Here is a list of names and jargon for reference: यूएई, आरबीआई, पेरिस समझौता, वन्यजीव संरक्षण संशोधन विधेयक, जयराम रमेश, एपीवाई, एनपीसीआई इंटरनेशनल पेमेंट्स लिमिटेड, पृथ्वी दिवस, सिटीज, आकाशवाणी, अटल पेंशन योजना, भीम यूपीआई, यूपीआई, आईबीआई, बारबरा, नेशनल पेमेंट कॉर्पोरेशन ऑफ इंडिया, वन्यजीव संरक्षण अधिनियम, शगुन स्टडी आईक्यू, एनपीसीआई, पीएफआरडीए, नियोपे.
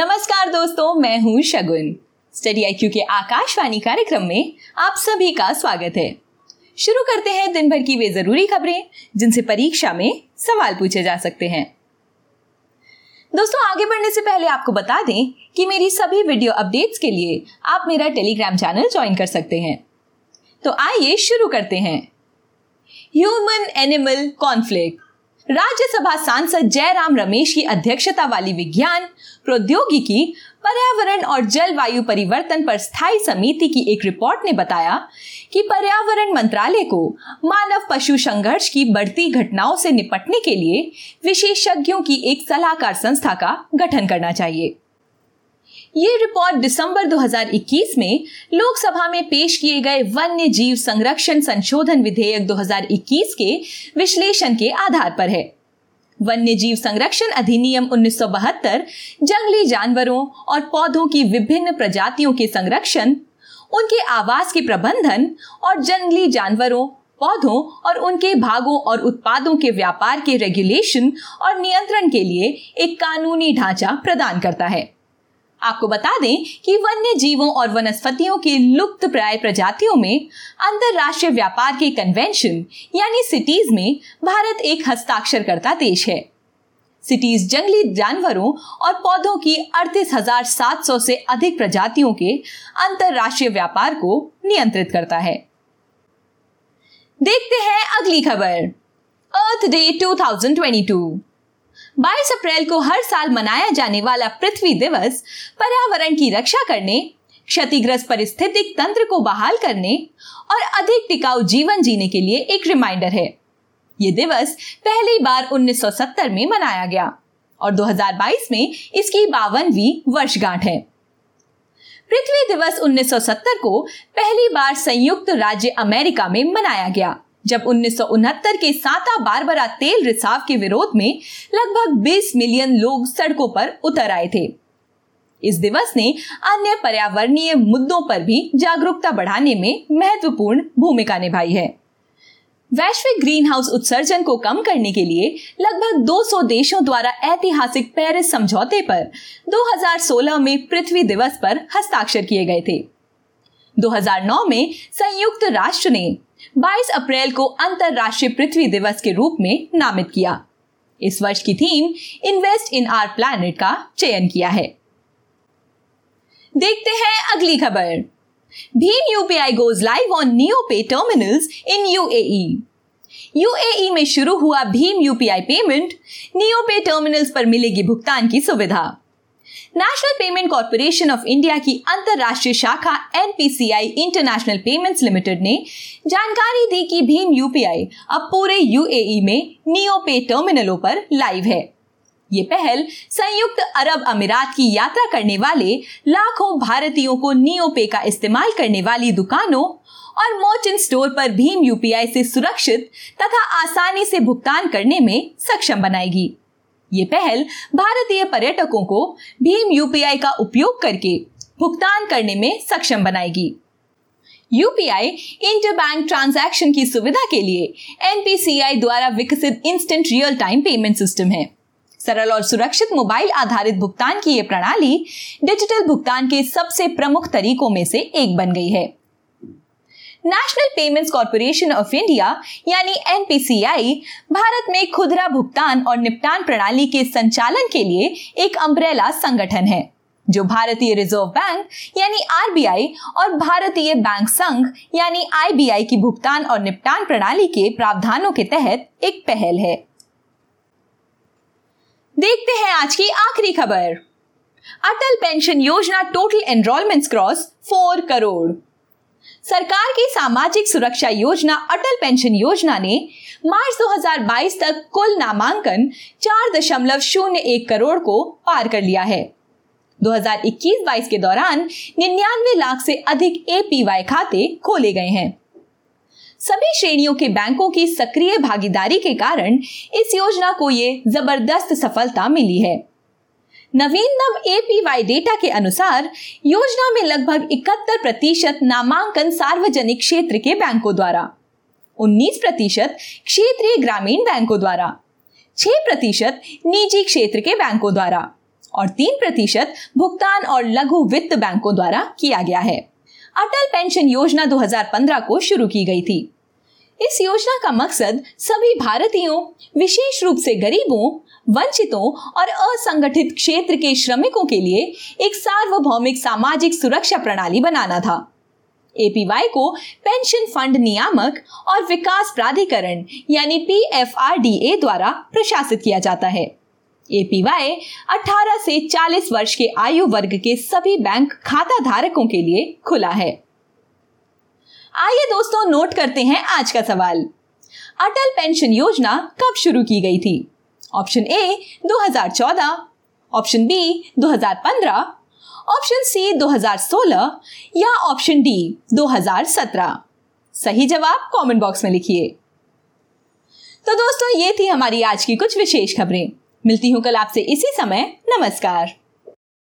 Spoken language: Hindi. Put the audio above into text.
नमस्कार दोस्तों, मैं हूँ शगुन। स्टडी आईक्यू के आकाशवाणी कार्यक्रम में आप सभी का स्वागत है। शुरू करते हैं दिन भर की वे जरूरी खबरें जिनसे परीक्षा में सवाल पूछे जा सकते हैं। दोस्तों, आगे बढ़ने से पहले आपको बता दें कि मेरी सभी वीडियो अपडेट्स के लिए आप मेरा टेलीग्राम चैनल ज्वाइन कर सकते हैं। तो आइए शुरू करते हैं। Human animal conflict. राज्यसभा सांसद जयराम रमेश की अध्यक्षता वाली विज्ञान, प्रौद्योगिकी, पर्यावरण और जलवायु परिवर्तन पर स्थायी समिति की एक रिपोर्ट ने बताया कि पर्यावरण मंत्रालय को मानव पशु संघर्ष की बढ़ती घटनाओं से निपटने के लिए विशेषज्ञों की एक सलाहकार संस्था का गठन करना चाहिए। ये रिपोर्ट दिसंबर 2021 में लोकसभा में पेश किए गए वन्यजीव संरक्षण संशोधन विधेयक 2021 के विश्लेषण के आधार पर है। वन्यजीव संरक्षण अधिनियम 1972 जंगली जानवरों और पौधों की विभिन्न प्रजातियों के संरक्षण, उनके आवास के प्रबंधन और जंगली जानवरों, पौधों और उनके भागों और उत्पादों के व्यापार के रेगुलेशन और नियंत्रण के लिए एक कानूनी ढांचा प्रदान करता है। आपको बता दें कि वन्य जीवों और वनस्पतियों की लुप्त प्राय प्रजातियों में अंतरराष्ट्रीय व्यापार के कन्वेंशन यानी सिटीज में भारत एक हस्ताक्षरकर्ता देश है। सिटीज जंगली जानवरों और पौधों की 38,700 से अधिक प्रजातियों के अंतरराष्ट्रीय व्यापार को नियंत्रित करता है। देखते हैं अगली खबर। अर्थ डे 2022। 22 अप्रैल को हर साल मनाया जाने वाला पृथ्वी दिवस पर्यावरण की रक्षा करने, क्षतिग्रस्त पारिस्थितिक तंत्र को बहाल करने और अधिक टिकाऊ जीवन जीने के लिए एक रिमाइंडर है। ये दिवस पहली बार 1970 में मनाया गया और 2022 में इसकी 52वीं वर्षगांठ है। पृथ्वी दिवस 1970 को पहली बार संयुक्त राज्य अमेरिका में मनाया गया, जब 1969 के साता बारबरा तेल रिसाव के विरोध में लगभग 20 मिलियन लोग सड़कों पर उतर आए थे। इस दिवस ने अन्य पर्यावरणीय मुद्दों पर भी जागरूकता बढ़ाने में महत्वपूर्ण भूमिका निभाई है। वैश्विक ग्रीनहाउस उत्सर्जन को कम करने के लिए लगभग 200 देशों द्वारा ऐतिहासिक पेरिस समझौते पर 2016 में पृथ्वी दिवस पर हस्ताक्षर किए गए थे। 2009 में संयुक्त राष्ट्र ने 22 अप्रैल को अंतरराष्ट्रीय पृथ्वी दिवस के रूप में नामित किया। इस वर्ष की theme invest in our planet का चयन किया है। देखते हैं अगली खबर। भीम यूपीआई goes live on नियोपे terminals in यूएई। यूएई में शुरू हुआ भीम यूपीआई payment, नियोपे terminals पर मिलेगी भुगतान की सुविधा। नेशनल पेमेंट कॉर्पोरेशन ऑफ इंडिया की अंतरराष्ट्रीय शाखा एनपीसीआई इंटरनेशनल पेमेंट्स लिमिटेड ने जानकारी दी कि भीम यूपीआई अब पूरे यूएई में नियोपे टर्मिनलों पर लाइव है। ये पहल संयुक्त अरब अमीरात की यात्रा करने वाले लाखों भारतीयों को नियोपे का इस्तेमाल करने वाली दुकानों और मर्चेंट स्टोर पर भीम यूपीआई से सुरक्षित तथा आसानी से भुगतान करने में सक्षम बनाएगी। ये पहल भारतीय पर्यटकों को भीम यूपीआई का उपयोग करके भुगतान करने में सक्षम बनाएगी। यूपीआई इंटरबैंक ट्रांजैक्शन की सुविधा के लिए एनपीसीआई द्वारा विकसित instant real time payment system है। सरल और सुरक्षित मोबाइल आधारित भुगतान की ये प्रणाली डिजिटल भुगतान के सबसे प्रमुख तरीकों में से एक बन गई है। National Payments Corporation of India यानी एनपीसीआई भारत में खुदरा भुगतान और निपटान प्रणाली के संचालन के लिए एक अम्ब्रेला संगठन है, जो भारतीय रिजर्व बैंक यानी आरबीआई और भारतीय बैंक संघ यानी आईबीआई की भुगतान और निपटान प्रणाली के प्रावधानों के तहत एक पहल है। देखते हैं आज की आखिरी खबर। अटल पेंशन योजना टोटल एनरोलमेंट्स क्रॉस 4 करोड़। सरकार की सामाजिक सुरक्षा योजना अटल पेंशन योजना ने मार्च 2022 तक कुल नामांकन 4.01 करोड़ को पार कर लिया है। 2021-22 के दौरान 99 लाख से अधिक एपीवाई खाते खोले गए हैं। सभी श्रेणियों के बैंकों की सक्रिय भागीदारी के कारण इस योजना को ये जबरदस्त सफलता मिली है। नवीनतम एपीवाई डेटा के अनुसार योजना में लगभग 71% नामांकन सार्वजनिक क्षेत्र के बैंकों द्वारा, 19% क्षेत्रीय ग्रामीण बैंकों द्वारा, 6% निजी क्षेत्र के बैंकों द्वारा और 3% भुगतान और लघु वित्त बैंकों द्वारा किया गया है। अटल पेंशन योजना 2015 को शुरू की गई थी। इस योजना का मकसद सभी भारतीयों, विशेष रूप से गरीबों, वंचितों और असंगठित क्षेत्र के श्रमिकों के लिए एक सार्वभौमिक सामाजिक सुरक्षा प्रणाली बनाना था। एपीवाई को पेंशन फंड नियामक और विकास प्राधिकरण यानी पीएफआरडीए द्वारा प्रशासित किया जाता है। एपीवाई 18 से 40 वर्ष के आयु वर्ग के सभी बैंक खाता धारकों के लिए खुला है। आइए दोस्तों, नोट करते हैं आज का सवाल। अटल पेंशन योजना कब शुरू की गई थी? Option A 2014, option B 2015, option C 2016 या ऑप्शन डी 2017। सही जवाब कमेंट बॉक्स में लिखिए। तो दोस्तों, ये थी हमारी आज की कुछ विशेष खबरें। मिलती हूँ कल आपसे इसी समय। नमस्कार।